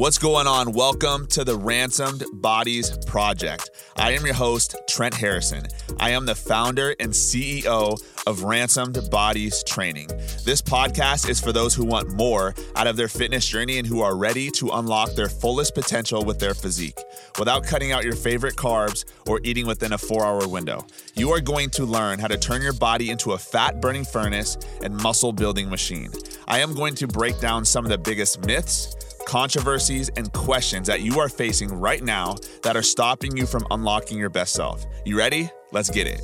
What's going on? Welcome to the Ransomed Bodies Project. I am your host, Trent Harrison. I am the founder and CEO of Ransomed Bodies Training. This podcast is for those who want more out of their fitness journey and who are ready to unlock their fullest potential with their physique without cutting out your favorite carbs or eating within a 4-hour window. You are going to learn how to turn your body into a fat-burning furnace and muscle-building machine. I am going to break down some of the biggest myths, controversies, and questions that you are facing right now that are stopping you from unlocking your best self. You ready? Let's get it.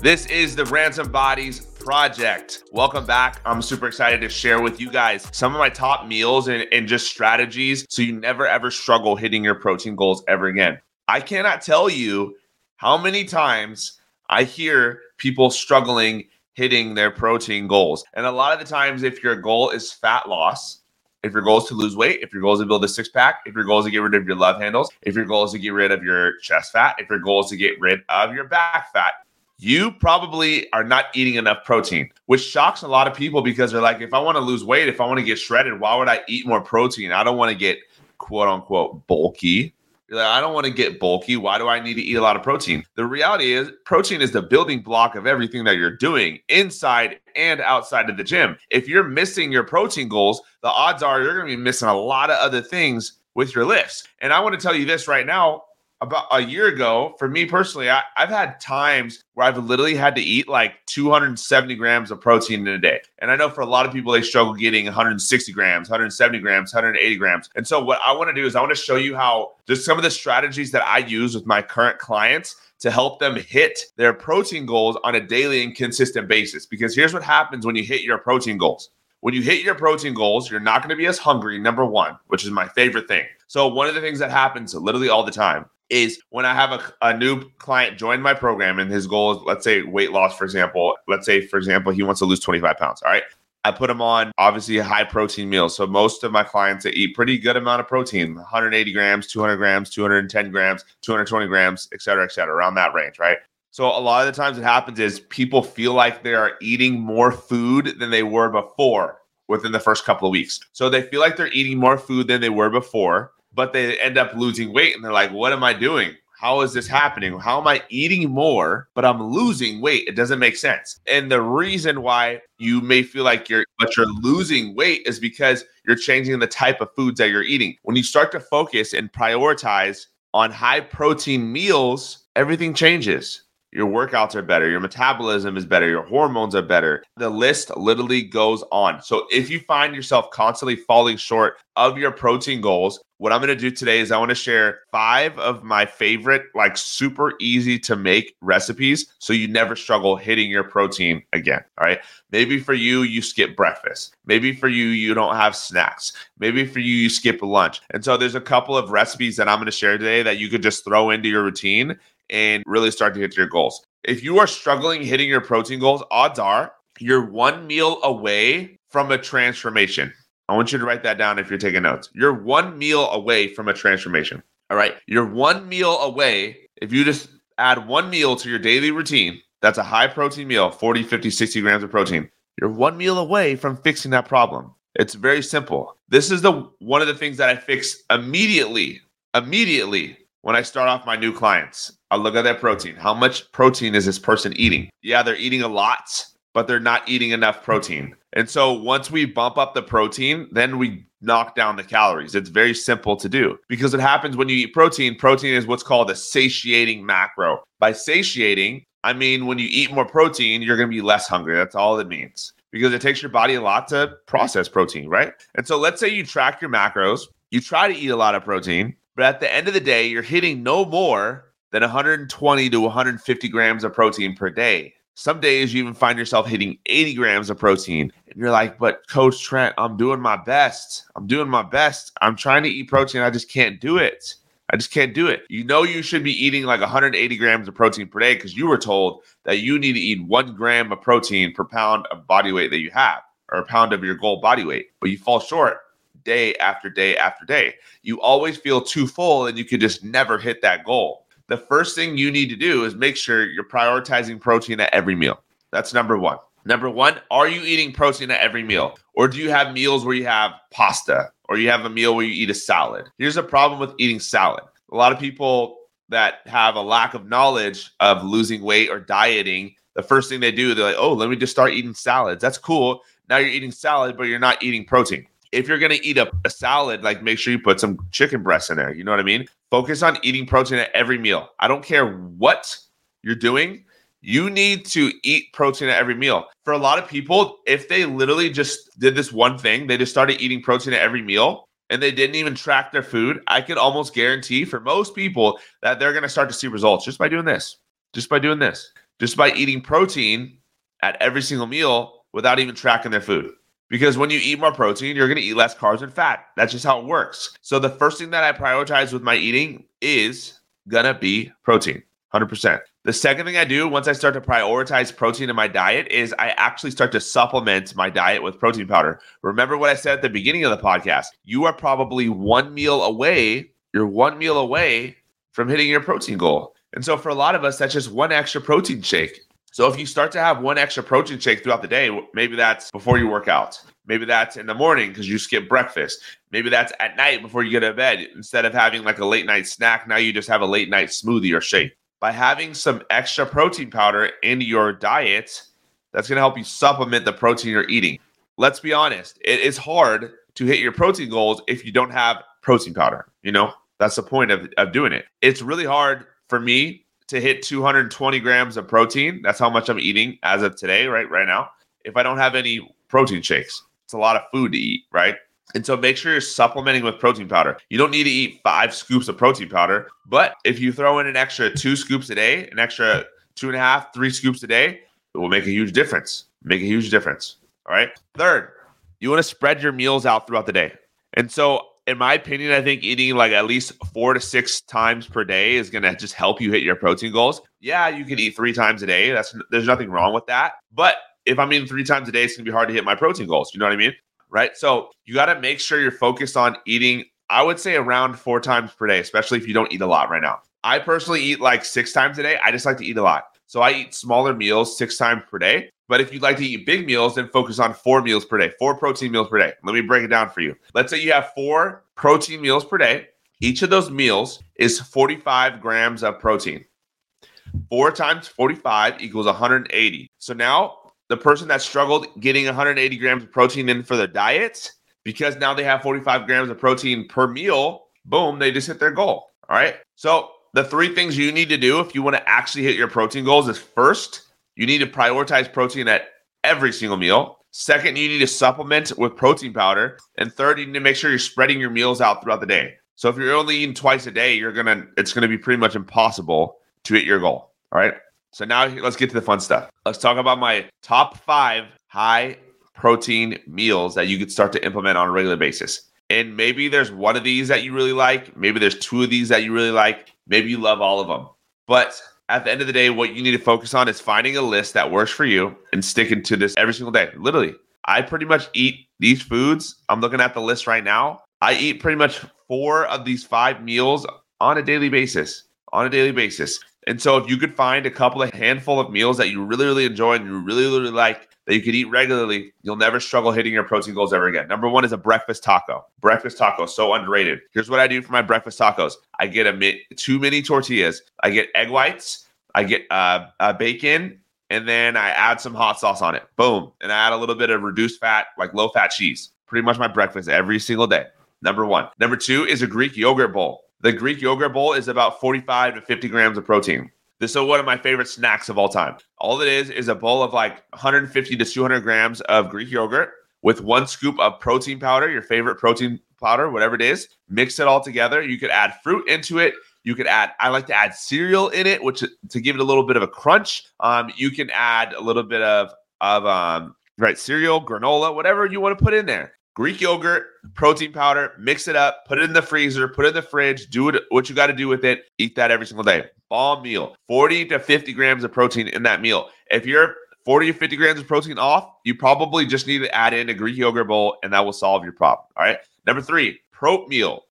This is the Ransomed Bodies Project. Welcome back. I'm super excited to share with you guys some of my top meals and just strategies so you never ever struggle hitting your protein goals ever again. I cannot tell you how many times I hear people struggling hitting their protein goals. And a lot of the times, if your goal is fat loss, if your goal is to lose weight, if your goal is to build a six-pack, if your goal is to get rid of your love handles, if your goal is to get rid of your chest fat, if your goal is to get rid of your back fat, you probably are not eating enough protein, which shocks a lot of people because they're like, if I want to lose weight, if I want to get shredded, why would I eat more protein? I don't want to get quote-unquote bulky. You're like, I don't want to get bulky. Why do I need to eat a lot of protein? The reality is protein is the building block of everything that you're doing inside and outside of the gym. If you're missing your protein goals, the odds are you're going to be missing a lot of other things with your lifts. And I want to tell you this right now. About a year ago, for me personally, I've had times where I've literally had to eat like 270 grams of protein in a day. And I know for a lot of people, they struggle getting 160 grams, 170 grams, 180 grams. And so what I want to do is I want to show you how just some of the strategies that I use with my current clients to help them hit their protein goals on a daily and consistent basis. Because here's what happens when you hit your protein goals. When you hit your protein goals, you're not going to be as hungry, number one, which is my favorite thing. So one of the things that happens literally all the time is when I have a new client join my program and his goal is, let's say, weight loss, for example. Let's say, for example, he wants to lose 25 pounds, all right? I put him on, obviously, high protein meals. So most of my clients, they eat pretty good amount of protein, 180 grams, 200 grams, 210 grams, 220 grams, et cetera, around that range, right? So a lot of the times it happens is people feel like they are eating more food than they were before within the first couple of weeks. So they feel like they're eating more food than they were before, but they end up losing weight and they're like, what am I doing? How is this happening? How am I eating more, but I'm losing weight? It doesn't make sense. And the reason why you may feel like you're losing weight is because you're changing the type of foods that you're eating. When you start to focus and prioritize on high protein meals, everything changes. Your workouts are better. Your metabolism is better. Your hormones are better. The list literally goes on. So if you find yourself constantly falling short of your protein goals, what I'm going to do today is I want to share 5 of my favorite, like super easy to make recipes so you never struggle hitting your protein again. All right. Maybe for you, you skip breakfast. Maybe for you, you don't have snacks. Maybe for you, you skip lunch. And so there's a couple of recipes that I'm going to share today that you could just throw into your routine and really start to hit your goals. If you are struggling hitting your protein goals, odds are you're one meal away from a transformation. I want you to write that down if you're taking notes. You're one meal away from a transformation. All right. You're one meal away. If you just add one meal to your daily routine, that's a high protein meal, 40, 50, 60 grams of protein. You're one meal away from fixing that problem. It's very simple. This is one of the things that I fix immediately when I start off my new clients. I look at their protein. How much protein is this person eating? Yeah, they're eating a lot, but they're not eating enough protein. And so once we bump up the protein, then we knock down the calories. It's very simple to do because it happens when you eat protein. Protein is what's called a satiating macro. By satiating, I mean when you eat more protein, you're going to be less hungry. That's all it means because it takes your body a lot to process protein, right? And so let's say you track your macros. You try to eat a lot of protein, but at the end of the day, you're hitting no more than 120 to 150 grams of protein per day. Some days you even find yourself hitting 80 grams of protein. And you're like, but Coach Trent, I'm doing my best. I'm trying to eat protein. I just can't do it. You know you should be eating like 180 grams of protein per day because you were told that you need to eat 1 gram of protein per pound of body weight that you have or a pound of your goal body weight, but you fall short day after day after day. You always feel too full and you could just never hit that goal. The first thing you need to do is make sure you're prioritizing protein at every meal. That's number one. Number one, are you eating protein at every meal? Or do you have meals where you have pasta? Or you have a meal where you eat a salad? Here's a problem with eating salad. A lot of people that have a lack of knowledge of losing weight or dieting, the first thing they do, they're like, oh, let me just start eating salads. That's cool. Now you're eating salad, but you're not eating protein. If you're going to eat a salad, like make sure you put some chicken breasts in there. You know what I mean? Focus on eating protein at every meal. I don't care what you're doing. You need to eat protein at every meal. For a lot of people, if they literally just did this one thing, they just started eating protein at every meal and they didn't even track their food, I can almost guarantee for most people that they're going to start to see results just by doing this, just by doing this, just by eating protein at every single meal without even tracking their food. Because when you eat more protein, you're going to eat less carbs and fat. That's just how it works. So the first thing that I prioritize with my eating is going to be protein. 100%. The second thing I do once I start to prioritize protein in my diet is I actually start to supplement my diet with protein powder. Remember what I said at the beginning of the podcast. You are probably one meal away. You're one meal away from hitting your protein goal. And so for a lot of us, that's just one extra protein shake. So if you start to have one extra protein shake throughout the day, maybe that's before you work out. Maybe that's in the morning because you skip breakfast. Maybe that's at night before you get to bed. Instead of having like a late night snack, now you just have a late night smoothie or shake. By having some extra protein powder in your diet, that's going to help you supplement the protein you're eating. Let's be honest. It is hard to hit your protein goals if you don't have protein powder. You know, that's the point of doing it. It's really hard for me to hit 220 grams of protein. That's how much I'm eating as of today, right now. If I don't have any protein shakes, it's a lot of food to eat, right? And so make sure you're supplementing with protein powder. You don't need to eat 5 scoops of protein powder, but if you throw in an extra 2 scoops a day, an extra 2.5, 3 scoops a day, it will make a huge difference. Make a huge difference. All right. Third, you want to spread your meals out throughout the day. And so in my opinion, I think eating like at least 4 to 6 times per day is going to just help you hit your protein goals. Yeah, you can eat 3 times a day. There's nothing wrong with that. But if I'm eating 3 times a day, it's going to be hard to hit my protein goals. You know what I mean? Right? So you got to make sure you're focused on eating, I would say around 4 times per day, especially if you don't eat a lot right now. I personally eat like 6 times a day. I just like to eat a lot. So I eat smaller meals 6 times per day. But if you'd like to eat big meals, then focus on 4 meals per day, 4 protein meals per day. Let me break it down for you. Let's say you have 4 protein meals per day. Each of those meals is 45 grams of protein. 4 times 45 equals 180. So now, the person that struggled getting 180 grams of protein in for their diet, because now they have 45 grams of protein per meal, boom, they just hit their goal. All right. So the 3 things you need to do if you want to actually hit your protein goals is first, you need to prioritize protein at every single meal. Second, you need to supplement with protein powder. And third, you need to make sure you're spreading your meals out throughout the day. So if you're only eating twice a day, it's going to be pretty much impossible to hit your goal. All right. So now let's get to the fun stuff. Let's talk about my top 5 high protein meals that you could start to implement on a regular basis. And maybe there's one of these that you really like. Maybe there's 2 of these that you really like. Maybe you love all of them. But at the end of the day, what you need to focus on is finding a list that works for you and sticking to this every single day. Literally, I pretty much eat these foods. I'm looking at the list right now. I eat pretty much 4 of these 5 meals on a daily basis. And so if you could find a couple of handful of meals that you really, really enjoy and you really, really like that you could eat regularly, you'll never struggle hitting your protein goals ever again. Number one is a breakfast taco. Breakfast tacos, so underrated. Here's what I do for my breakfast tacos. I get 2 mini tortillas. I get egg whites. I get bacon. And then I add some hot sauce on it. Boom. And I add a little bit of reduced fat, like low fat cheese. Pretty much my breakfast every single day. Number one. Number two is a Greek yogurt bowl. The Greek yogurt bowl is about 45 to 50 grams of protein. This is one of my favorite snacks of all time. All it is a bowl of like 150 to 200 grams of Greek yogurt with 1 scoop of protein powder, your favorite protein powder, whatever it is. Mix it all together. You could add fruit into it. You could add, I like to add cereal in it, which to give it a little bit of a crunch. You can add a little bit of cereal, granola, whatever you want to put in there. Greek yogurt, protein powder, mix it up, put it in the freezer, put it in the fridge, do it what you got to do with it. Eat that every single day. Bomb meal, 40 to 50 grams of protein in that meal. If you're 40 to 50 grams of protein off, you probably just need to add in a Greek yogurt bowl and that will solve your problem. All right. Number 3, Prot meal,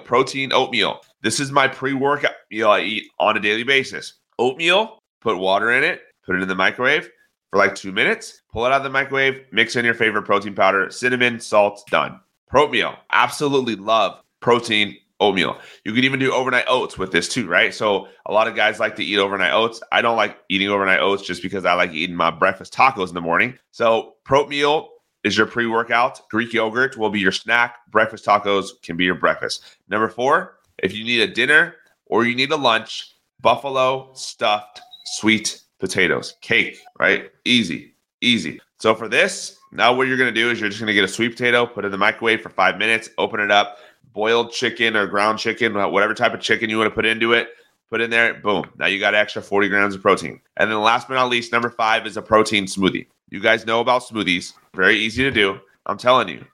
protein oatmeal. This is my pre-workout meal I eat on a daily basis. Oatmeal, put water in it, put it in the microwave. for like 2 minutes, pull it out of the microwave, mix in your favorite protein powder, cinnamon, salt, done. Oatmeal. Absolutely love protein oatmeal. You could even do overnight oats with this too, right? So a lot of guys like to eat overnight oats. I don't like eating overnight oats just because I like eating my breakfast tacos in the morning. So oatmeal is your pre-workout. Greek yogurt will be your snack. Breakfast tacos can be your breakfast. Number 4, if you need a dinner or you need a lunch, buffalo stuffed sweet potatoes. Cake, right? Easy. So for this, now what you're going to do is you're just going to get a sweet potato, put it in the microwave for 5 minutes, open it up, boiled chicken or ground chicken, whatever type of chicken you want to put into it, put in there, boom. Now you got an extra 40 grams of protein. And then last but not least, number 5 is a protein smoothie. You guys know about smoothies. Very easy to do. I'm telling you,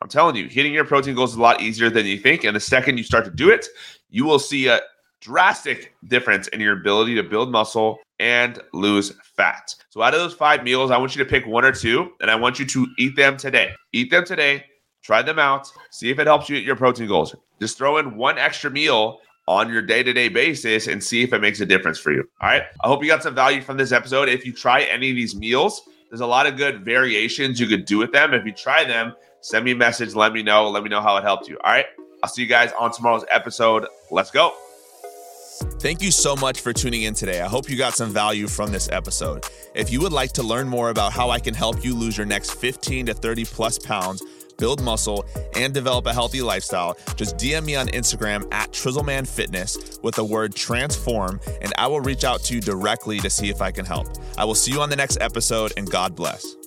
hitting your protein goals is a lot easier than you think. And the second you start to do it, you will see a drastic difference in your ability to build muscle and lose fat. So out of those 5 meals, I want you to pick 1 or 2, and I want you to eat them today. Try them out. See if it helps you hit your protein goals. Just throw in 1 extra meal on your day-to-day basis and see if it makes a difference for you. All right. I hope you got some value from this episode. If you try any of these meals, there's a lot of good variations you could do with them. If you try them, send me a message. Let me know how it helped you. All right. I'll see you guys on tomorrow's episode. Let's go. Thank you so much for tuning in today. I hope you got some value from this episode. If you would like to learn more about how I can help you lose your next 15 to 30 plus pounds, build muscle, and develop a healthy lifestyle, just DM me on Instagram at TrizzleManFitness with the word transform, and I will reach out to you directly to see if I can help. I will see you on the next episode, and God bless.